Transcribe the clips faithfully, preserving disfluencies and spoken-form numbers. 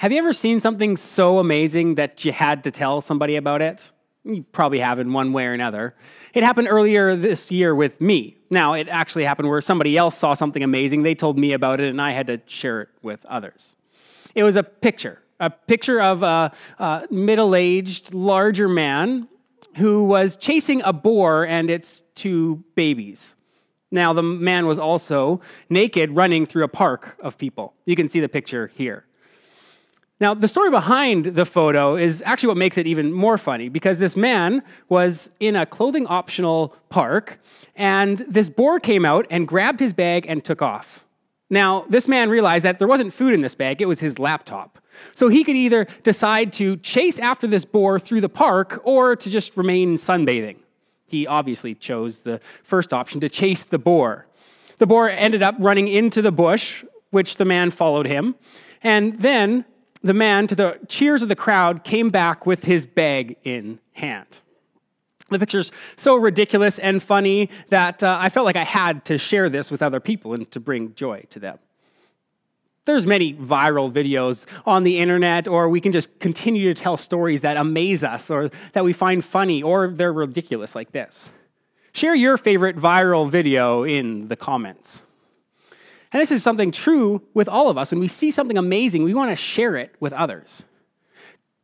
Have you ever seen something so amazing that you had to tell somebody about it? You probably have in one way or another. It happened earlier this year with me. Now, it actually happened where somebody else saw something amazing. They told me about it, and I had to share it with others. It was a picture, a picture of a, a middle-aged, larger man who was chasing a boar and its two babies. Now, the man was also naked, running through a park of people. You can see the picture here. Now, the story behind the photo is actually what makes it even more funny, because this man was in a clothing-optional park, and this boar came out and grabbed his bag and took off. Now, this man realized that there wasn't food in this bag, it was his laptop. So he could either decide to chase after this boar through the park or to just remain sunbathing. He obviously chose the first option, to chase the boar. The boar ended up running into the bush, which the man followed him, and then the man, to the cheers of the crowd, came back with his bag in hand. The picture's so ridiculous and funny that uh, I felt like I had to share this with other people and to bring joy to them. There's many viral videos on the internet, or we can just continue to tell stories that amaze us or that we find funny, or they're ridiculous like this. Share your favorite viral video in the comments. And this is something true with all of us. When we see something amazing, we want to share it with others.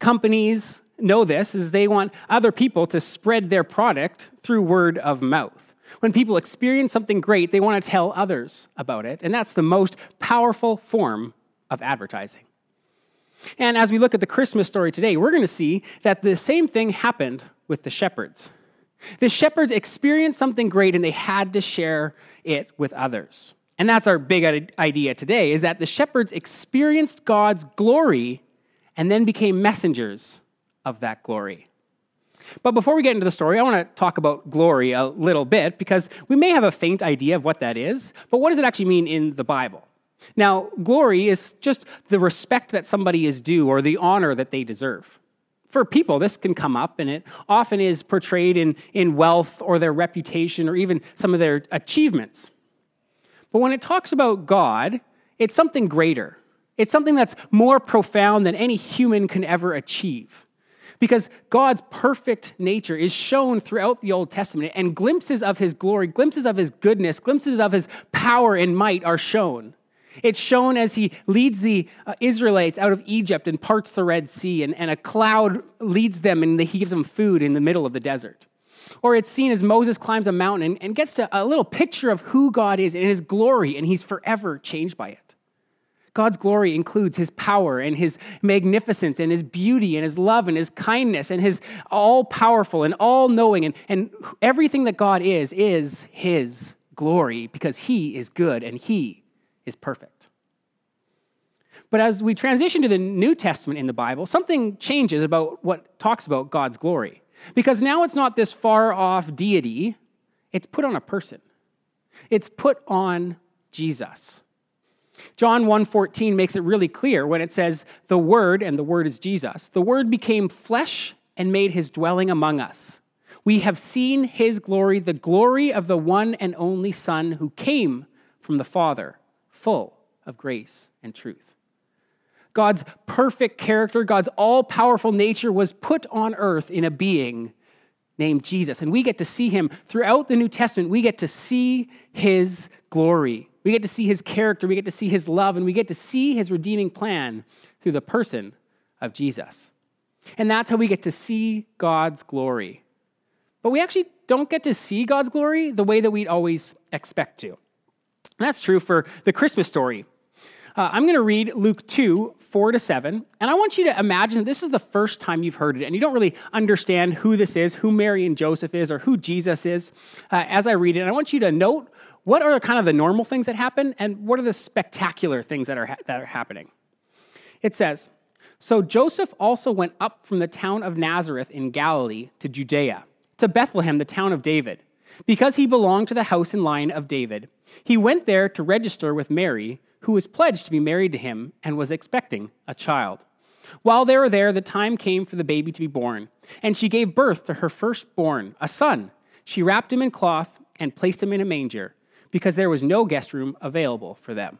Companies know this, as they want other people to spread their product through word of mouth. When people experience something great, they want to tell others about it, and that's the most powerful form of advertising. And as we look at the Christmas story today, we're going to see that the same thing happened with the shepherds. The shepherds experienced something great, and they had to share it with others. And that's our big idea today, is that the shepherds experienced God's glory and then became messengers of that glory. But before we get into the story, I want to talk about glory a little bit, because we may have a faint idea of what that is, but what does it actually mean in the Bible? Now, glory is just the respect that somebody is due or the honor that they deserve. For people, this can come up, and it often is portrayed in, in wealth or their reputation or even some of their achievements. But when it talks about God, it's something greater. It's something that's more profound than any human can ever achieve. Because God's perfect nature is shown throughout the Old Testament, and glimpses of his glory, glimpses of his goodness, glimpses of his power and might are shown. It's shown as he leads the Israelites out of Egypt and parts the Red Sea, and, and a cloud leads them, and he gives them food in the middle of the desert. Or it's seen as Moses climbs a mountain and gets to a little picture of who God is and his glory, and he's forever changed by it. God's glory includes his power and his magnificence and his beauty and his love and his kindness and his all-powerful and all-knowing, and, and everything that God is, is his glory, because he is good and he is perfect. But as we transition to the New Testament in the Bible, something changes about what talks about God's glory. Because now it's not this far-off deity, it's put on a person. It's put on Jesus. John one fourteen makes it really clear when it says, the Word, and the Word is Jesus, the Word became flesh and made his dwelling among us. We have seen his glory, the glory of the one and only Son who came from the Father, full of grace and truth. God's perfect character, God's all-powerful nature was put on earth in a being named Jesus. And we get to see him throughout the New Testament. We get to see his glory. We get to see his character. We get to see his love. And we get to see his redeeming plan through the person of Jesus. And that's how we get to see God's glory. But we actually don't get to see God's glory the way that we'd always expect to. And that's true for the Christmas story. Uh, I'm going to read Luke two, four to seven, and I want you to imagine this is the first time you've heard it, and you don't really understand who this is, who Mary and Joseph is, or who Jesus is uh, as I read it. And I want you to note what are kind of the normal things that happen, and what are the spectacular things that are ha- that are happening. It says, "So Joseph also went up from the town of Nazareth in Galilee to Judea, to Bethlehem, the town of David, because he belonged to the house and line of David. He went there to register with Mary, who was pledged to be married to him and was expecting a child. While they were there, the time came for the baby to be born, and she gave birth to her firstborn, a son. She wrapped him in cloth and placed him in a manger, because there was no guest room available for them."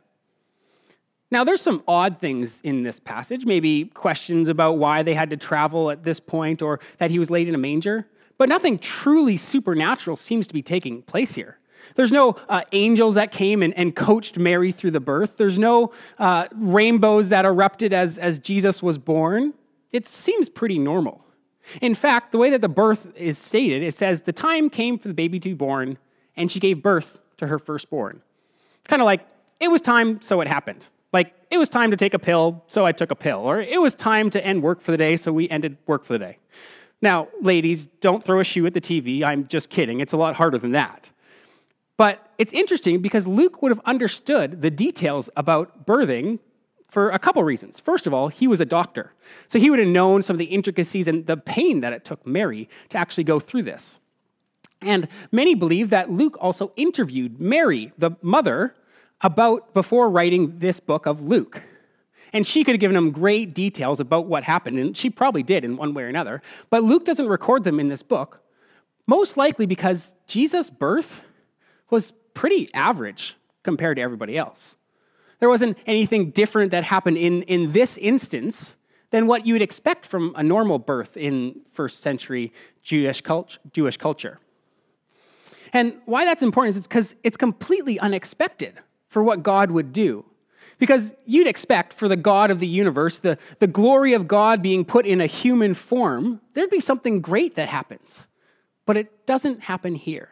Now, there's some odd things in this passage, maybe questions about why they had to travel at this point or that he was laid in a manger, but nothing truly supernatural seems to be taking place here. There's no uh, angels that came and, and coached Mary through the birth. There's no uh, rainbows that erupted as, as Jesus was born. It seems pretty normal. In fact, the way that the birth is stated, it says, the time came for the baby to be born, and she gave birth to her firstborn. Kind of like, it was time, so it happened. Like, it was time to take a pill, so I took a pill. Or it was time to end work for the day, so we ended work for the day. Now, ladies, don't throw a shoe at the T V. I'm just kidding. It's a lot harder than that. But it's interesting because Luke would have understood the details about birthing for a couple reasons. First of all, he was a doctor. So he would have known some of the intricacies and the pain that it took Mary to actually go through this. And many believe that Luke also interviewed Mary, the mother, about before writing this book of Luke. And she could have given him great details about what happened, and she probably did in one way or another, but Luke doesn't record them in this book, most likely because Jesus' birth was pretty average compared to everybody else. There wasn't anything different that happened in, in this instance than what you would expect from a normal birth in first century Jewish cult- Jewish culture. And why that's important is because it's completely unexpected for what God would do. Because you'd expect for the God of the universe, the, the glory of God being put in a human form, there'd be something great that happens. But it doesn't happen here.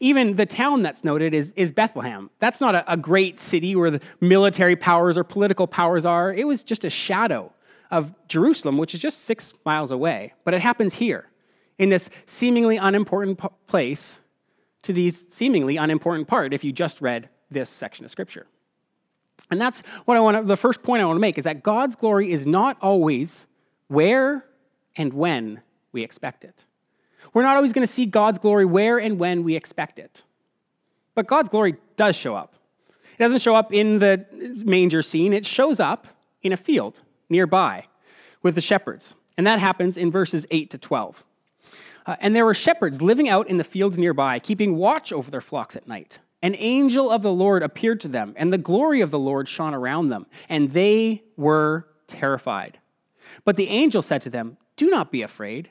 Even the town that's noted is, is Bethlehem. That's not a, a great city where the military powers or political powers are. It was just a shadow of Jerusalem, which is just six miles away. But it happens here, in this seemingly unimportant p- place to these seemingly unimportant part, if you just read this section of Scripture. And that's what I want to, the first point I want to make is that God's glory is not always where and when we expect it. We're not always going to see God's glory where and when we expect it. But God's glory does show up. It doesn't show up in the manger scene. It shows up in a field nearby with the shepherds. And that happens in verses eight to twelve. Uh, and there were shepherds living out in the fields nearby, keeping watch over their flocks at night. An angel of the Lord appeared to them, and the glory of the Lord shone around them, and they were terrified. But the angel said to them, "Do not be afraid.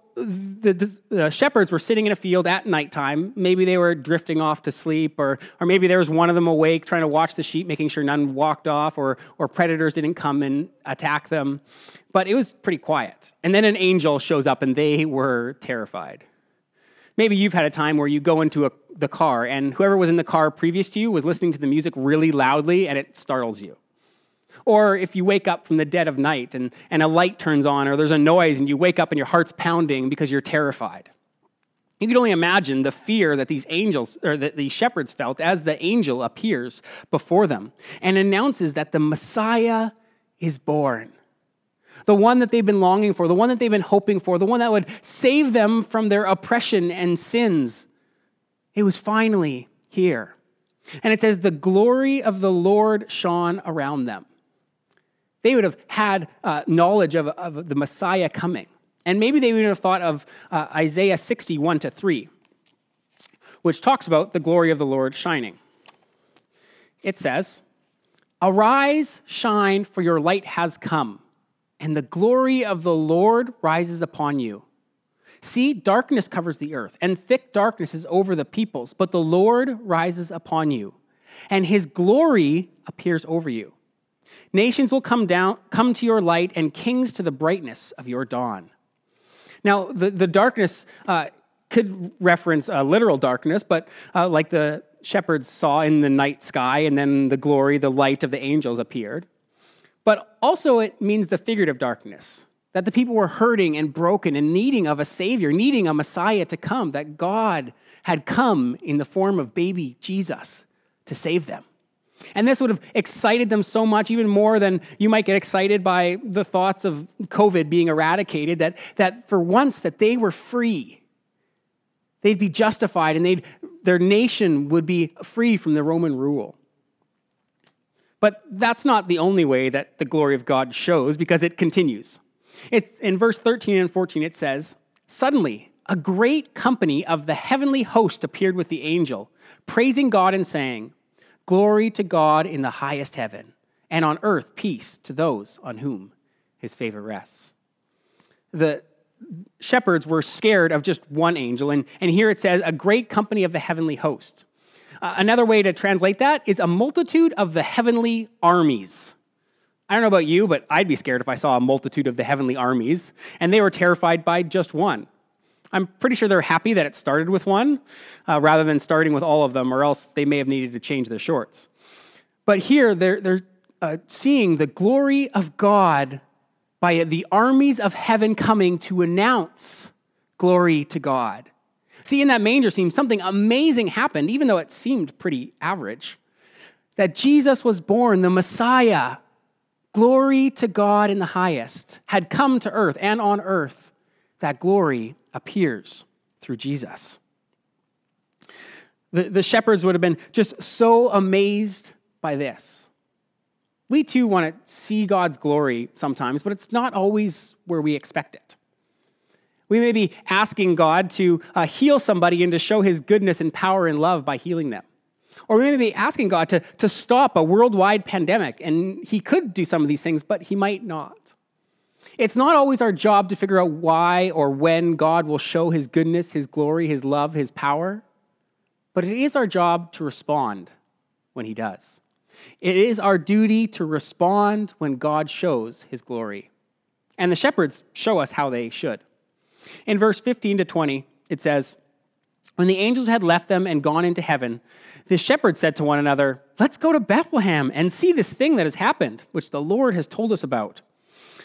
The, the shepherds were sitting in a field at nighttime. Maybe they were drifting off to sleep, or or maybe there was one of them awake trying to watch the sheep, making sure none walked off or or predators didn't come and attack them. But it was pretty quiet. And then an angel shows up, and they were terrified. Maybe you've had a time where you go into a, the car, and whoever was in the car previous to you was listening to the music really loudly, and it startles you. Or if you wake up from the dead of night and, and a light turns on or there's a noise and you wake up and your heart's pounding because you're terrified. You can only imagine the fear that these angels or that these shepherds felt as the angel appears before them and announces that the Messiah is born. The one that they've been longing for, the one that they've been hoping for, the one that would save them from their oppression and sins. It was finally here. And it says, the glory of the Lord shone around them. They would have had uh, knowledge of, of the Messiah coming. And maybe they would have thought of uh, Isaiah sixty-one to three, which talks about the glory of the Lord shining. It says, "Arise, shine, for your light has come, and the glory of the Lord rises upon you. See, darkness covers the earth, and thick darkness is over the peoples, but the Lord rises upon you, and his glory appears over you. Nations will come down, come to your light, and kings to the brightness of your dawn." Now, the, the darkness uh, could reference uh, literal darkness, but uh, like the shepherds saw in the night sky, and then the glory, the light of the angels appeared. But also it means the figurative darkness, that the people were hurting and broken and needing of a Savior, needing a Messiah to come, that God had come in the form of baby Jesus to save them. And this would have excited them so much, even more than you might get excited by the thoughts of COVID being eradicated, that, that for once that they were free, they'd be justified and they'd, their nation would be free from the Roman rule. But that's not the only way that the glory of God shows, because it continues. It's in verse thirteen and fourteen, it says, "Suddenly a great company of the heavenly host appeared with the angel, praising God and saying, 'Glory to God in the highest heaven, and on earth peace to those on whom his favor rests.'" The shepherds were scared of just one angel, and, and here it says, a great company of the heavenly host. Uh, another way to translate that is a multitude of the heavenly armies. I don't know about you, but I'd be scared if I saw a multitude of the heavenly armies, and they were terrified by just one. I'm pretty sure they're happy that it started with one, uh, rather than starting with all of them, or else they may have needed to change their shorts. But here, they're, they're uh, seeing the glory of God by the armies of heaven coming to announce glory to God. See, in that manger scene, something amazing happened, even though it seemed pretty average, that Jesus was born, the Messiah. Glory to God in the highest had come to earth, and on earth, that glory appears through Jesus. The, the shepherds would have been just so amazed by this. We too want to see God's glory sometimes, but it's not always where we expect it. We may be asking God to uh, heal somebody and to show his goodness and power and love by healing them. Or we may be asking God to, to stop a worldwide pandemic, and he could do some of these things, but he might not. It's not always our job to figure out why or when God will show his goodness, his glory, his love, his power, but it is our job to respond when he does. It is our duty to respond when God shows his glory. And the shepherds show us how they should. In verse fifteen to twenty, it says, "When the angels had left them and gone into heaven, the shepherds said to one another, 'Let's go to Bethlehem and see this thing that has happened, which the Lord has told us about.'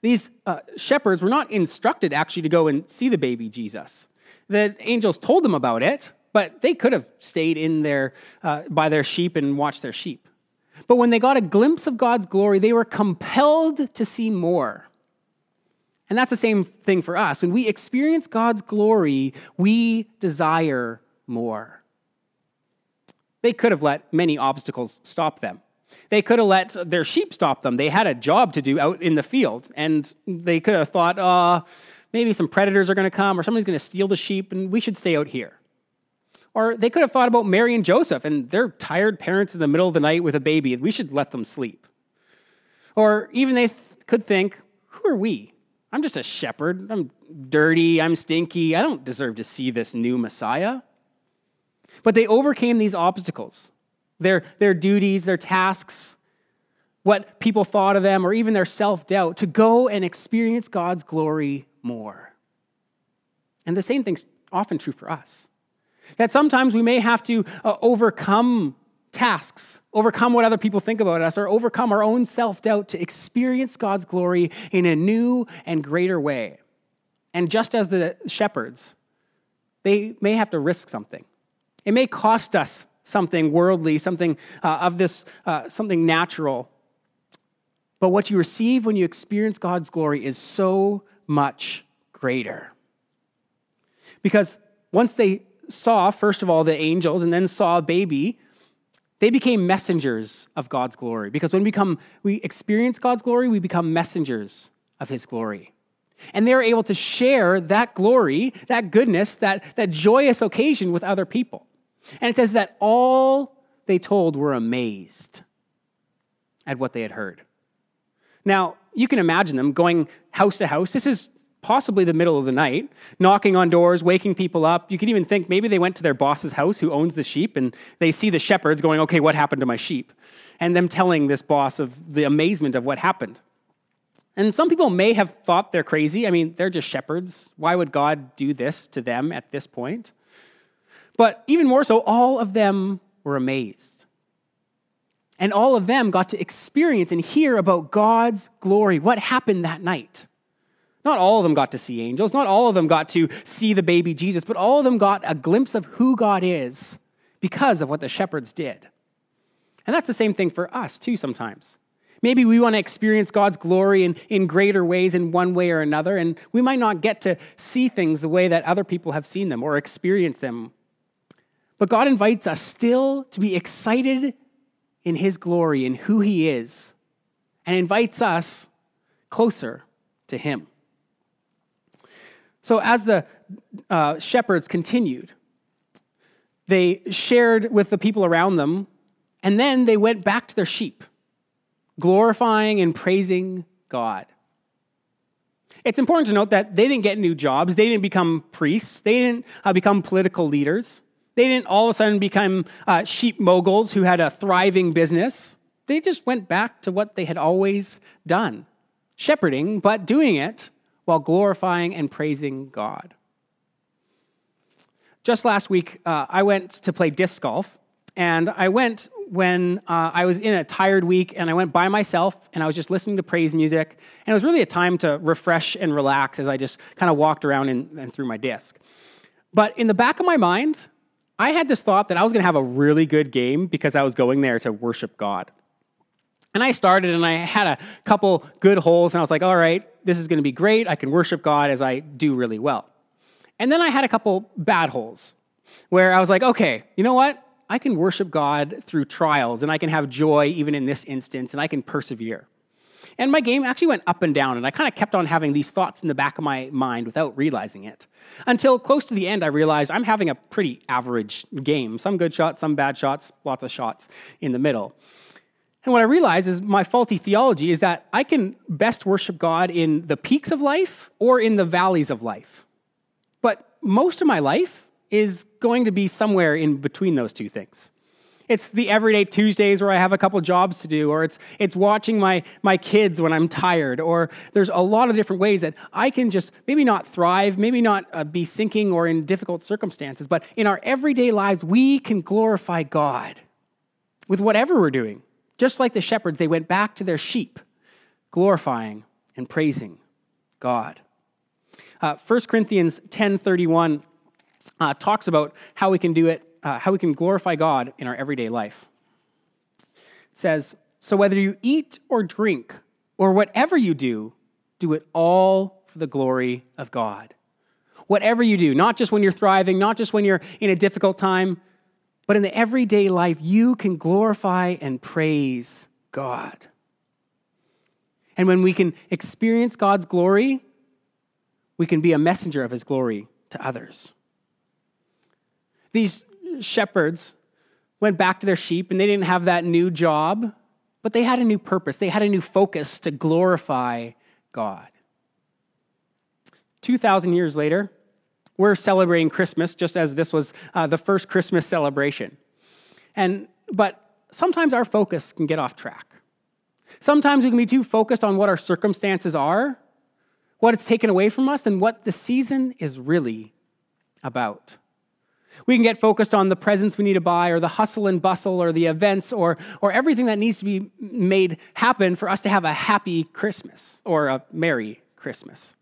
These uh, shepherds were not instructed actually to go and see the baby Jesus. The angels told them about it, but they could have stayed in their uh, by their sheep and watched their sheep. But when they got a glimpse of God's glory, they were compelled to see more. And that's the same thing for us. When we experience God's glory, we desire more. They could have let many obstacles stop them. They could have let their sheep stop them. They had a job to do out in the field, and they could have thought, uh, maybe some predators are going to come, or somebody's going to steal the sheep, and we should stay out here. Or they could have thought about Mary and Joseph, and they're tired parents in the middle of the night with a baby. We should let them sleep. Or even they th- could think, who are we? I'm just a shepherd. I'm dirty. I'm stinky. I don't deserve to see this new Messiah. But they overcame these obstacles, their, their duties, their tasks, what people thought of them, or even their self-doubt, to go and experience God's glory more. And the same thing's often true for us, that sometimes we may have to uh, overcome tasks, overcome what other people think about us, or overcome our own self-doubt to experience God's glory in a new and greater way. And just as the shepherds, they may have to risk something. It may cost us something worldly, something uh, of this, uh, something natural. But what you receive when you experience God's glory is so much greater. Because once they saw, first of all, the angels, and then saw a baby, they became messengers of God's glory, because when we become, we experience God's glory, we become messengers of his glory. And they're able to share that glory, that goodness, that, that joyous occasion with other people. And it says that all they told were amazed at what they had heard. Now, you can imagine them going house to house. This is possibly the middle of the night, knocking on doors, waking people up. You could even think maybe they went to their boss's house who owns the sheep, and they see the shepherds going, okay, what happened to my sheep? And them telling this boss of the amazement of what happened. And some people may have thought they're crazy. I mean, they're just shepherds. Why would God do this to them at this point? But even more so, all of them were amazed. And all of them got to experience and hear about God's glory, what happened that night. Not all of them got to see angels. Not all of them got to see the baby Jesus, but all of them got a glimpse of who God is because of what the shepherds did. And that's the same thing for us too sometimes. Maybe we want to experience God's glory in, in greater ways in one way or another, and we might not get to see things the way that other people have seen them or experienced them. But God invites us still to be excited in his glory and who he is, and invites us closer to him. So as the uh, shepherds continued, they shared with the people around them, and then they went back to their sheep, glorifying and praising God. It's important to note that they didn't get new jobs. They didn't become priests. They didn't uh, become political leaders. They didn't all of a sudden become uh, sheep moguls who had a thriving business. They just went back to what they had always done, shepherding, but doing it while glorifying and praising God. Just last week, uh, I went to play disc golf, and I went when uh, I was in a tired week, and I went by myself, and I was just listening to praise music, and it was really a time to refresh and relax as I just kind of walked around and, and threw my disc. But in the back of my mind, I had this thought that I was going to have a really good game because I was going there to worship God. And I started, and I had a couple good holes, and I was like, all right, this is going to be great. I can worship God as I do really well. And then I had a couple bad holes where I was like, okay, you know what? I can worship God through trials, and I can have joy even in this instance, and I can persevere. And my game actually went up and down, and I kind of kept on having these thoughts in the back of my mind without realizing it. Until close to the end, I realized I'm having a pretty average game. Some good shots, some bad shots, lots of shots in the middle. And what I realized is my faulty theology is that I can best worship God in the peaks of life or in the valleys of life. But most of my life is going to be somewhere in between those two things. It's the everyday Tuesdays where I have a couple jobs to do, or it's it's watching my, my kids when I'm tired, or there's a lot of different ways that I can just maybe not thrive, maybe not uh, be sinking or in difficult circumstances, but in our everyday lives, we can glorify God with whatever we're doing. Just like the shepherds, they went back to their sheep, glorifying and praising God. Uh, First Corinthians ten thirty-one uh, talks about how we can do it Uh, how we can glorify God in our everyday life. It says, so whether you eat or drink or whatever you do, do it all for the glory of God. Whatever you do, not just when you're thriving, not just when you're in a difficult time, but in the everyday life, you can glorify and praise God. And when we can experience God's glory, we can be a messenger of his glory to others. These shepherds went back to their sheep, and they didn't have that new job, but they had a new purpose. They had a new focus to glorify God. two thousand years later, we're celebrating Christmas just as this was uh, the first Christmas celebration. And but sometimes our focus can get off track. Sometimes we can be too focused on what our circumstances are, what it's taken away from us, and what the season is really about. We can get focused on the presents we need to buy, or the hustle and bustle, or the events, or or everything that needs to be made happen for us to have a happy Christmas or a merry Christmas.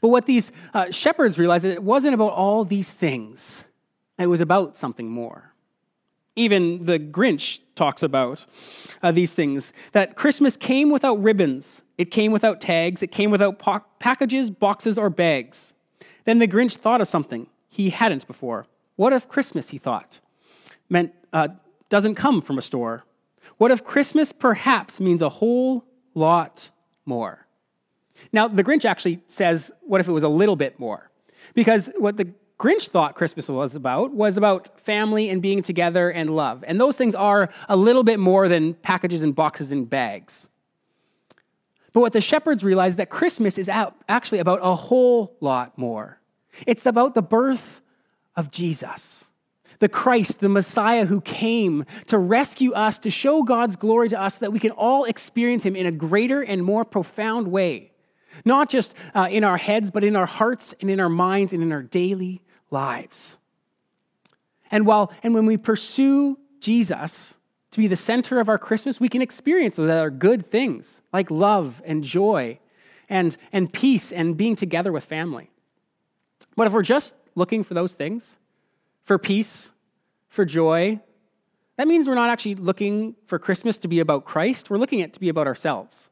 But what these uh, shepherds realized is that it wasn't about all these things. It was about something more. Even the Grinch talks about uh, these things, that Christmas came without ribbons. It came without tags. It came without po- packages, boxes, or bags. Then the Grinch thought of something he hadn't before. What if Christmas, he thought, meant uh, doesn't come from a store? What if Christmas perhaps means a whole lot more? Now, the Grinch actually says, what if it was a little bit more? Because what the Grinch thought Christmas was about was about family and being together and love. And those things are a little bit more than packages and boxes and bags. But what the shepherds realized, that Christmas is actually about a whole lot more. It's about the birth of Jesus, the Christ, the Messiah who came to rescue us, to show God's glory to us, so that we can all experience him in a greater and more profound way, not just uh, in our heads, but in our hearts and in our minds and in our daily lives. And while and when we pursue Jesus to be the center of our Christmas, we can experience those other good things like love and joy and, and peace and being together with family. But if we're just looking for those things, for peace, for joy, that means we're not actually looking for Christmas to be about Christ. We're looking at it to be about ourselves.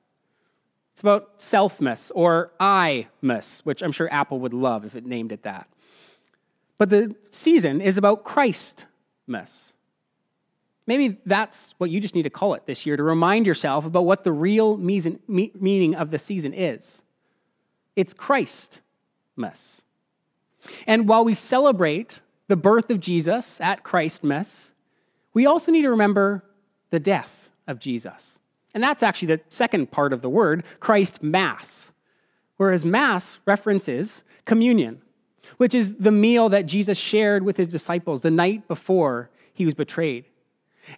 It's about selfness or I-ness, which I'm sure Apple would love if it named it that. But the season is about Christmas. Maybe that's what you just need to call it this year, to remind yourself about what the real meason, me, meaning of the season is. It's Christmas. And while we celebrate the birth of Jesus at Christmas, we also need to remember the death of Jesus. And that's actually the second part of the word, Christ Mass, whereas Mass references communion, which is the meal that Jesus shared with his disciples the night before he was betrayed.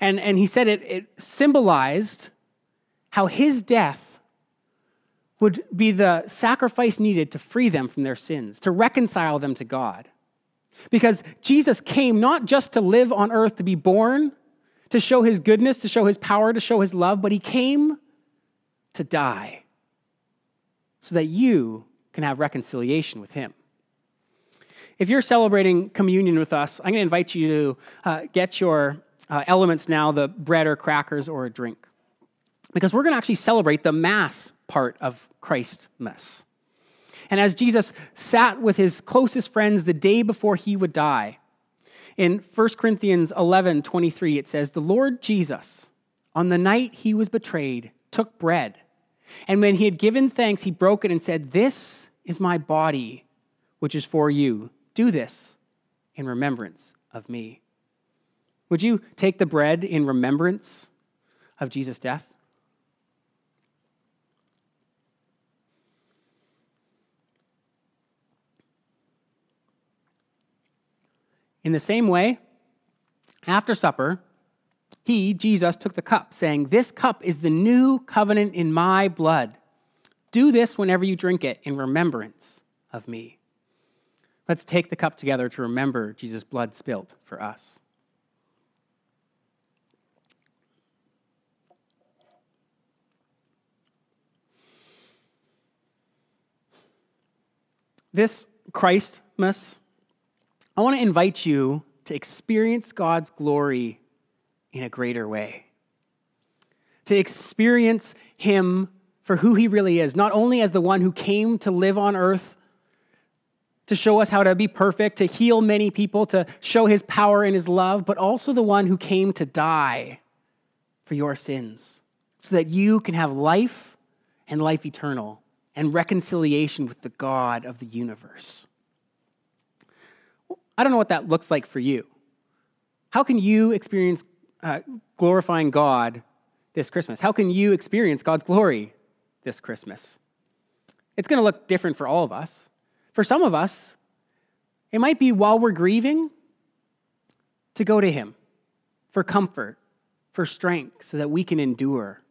And, and he said it, it symbolized how his death would be the sacrifice needed to free them from their sins, to reconcile them to God. Because Jesus came not just to live on earth, to be born, to show his goodness, to show his power, to show his love, but he came to die so that you can have reconciliation with him. If you're celebrating communion with us, I'm going to invite you to uh, get your uh, elements now, the bread or crackers or a drink, because we're going to actually celebrate the Mass part of Christmas. And as Jesus sat with his closest friends the day before he would die, in First Corinthians eleven twenty-three, it says, "The Lord Jesus, on the night he was betrayed, took bread. And when he had given thanks, he broke it and said, 'This is my body, which is for you. Do this in remembrance of me.'" Would you take the bread in remembrance of Jesus' death? In the same way, after supper, he, Jesus, took the cup, saying, "This cup is the new covenant in my blood. Do this whenever you drink it in remembrance of me." Let's take the cup together to remember Jesus' blood spilt for us. This Christmas, I want to invite you to experience God's glory in a greater way. To experience him for who he really is, not only as the one who came to live on earth, to show us how to be perfect, to heal many people, to show his power and his love, but also the one who came to die for your sins so that you can have life and life eternal and reconciliation with the God of the universe. I don't know what that looks like for you. How can you experience uh, glorifying God this Christmas? How can you experience God's glory this Christmas? It's going to look different for all of us. For some of us, it might be while we're grieving to go to him for comfort, for strength, so that we can endure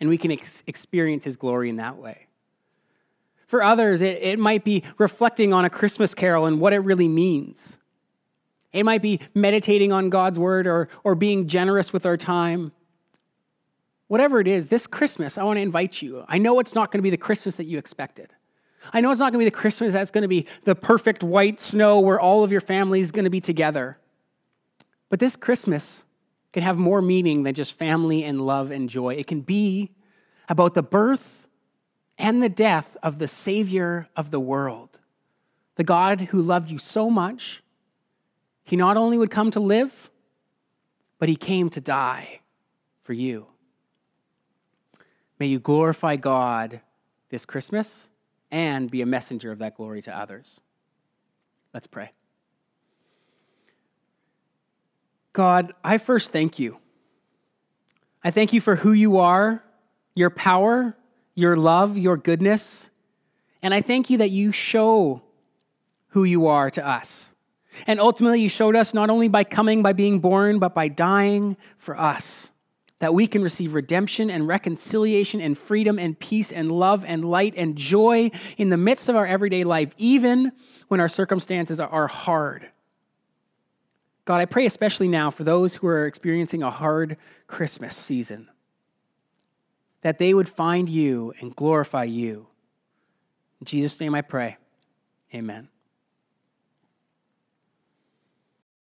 and we can ex- experience his glory in that way. For others, it, it might be reflecting on a Christmas carol and what it really means. It might be meditating on God's word or, or being generous with our time. Whatever it is, this Christmas, I want to invite you. I know it's not going to be the Christmas that you expected. I know it's not going to be the Christmas that's going to be the perfect white snow where all of your family is going to be together. But this Christmas can have more meaning than just family and love and joy. It can be about the birth and the death of the Savior of the world, the God who loved you so much, he not only would come to live, but he came to die for you. May you glorify God this Christmas and be a messenger of that glory to others. Let's pray. God, I first thank you. I thank you for who you are, your power, your love, your goodness. And I thank you that you show who you are to us. And ultimately, you showed us not only by coming, by being born, but by dying for us, that we can receive redemption and reconciliation and freedom and peace and love and light and joy in the midst of our everyday life, even when our circumstances are hard. God, I pray especially now for those who are experiencing a hard Christmas season, that they would find you and glorify you. In Jesus' name I pray, amen.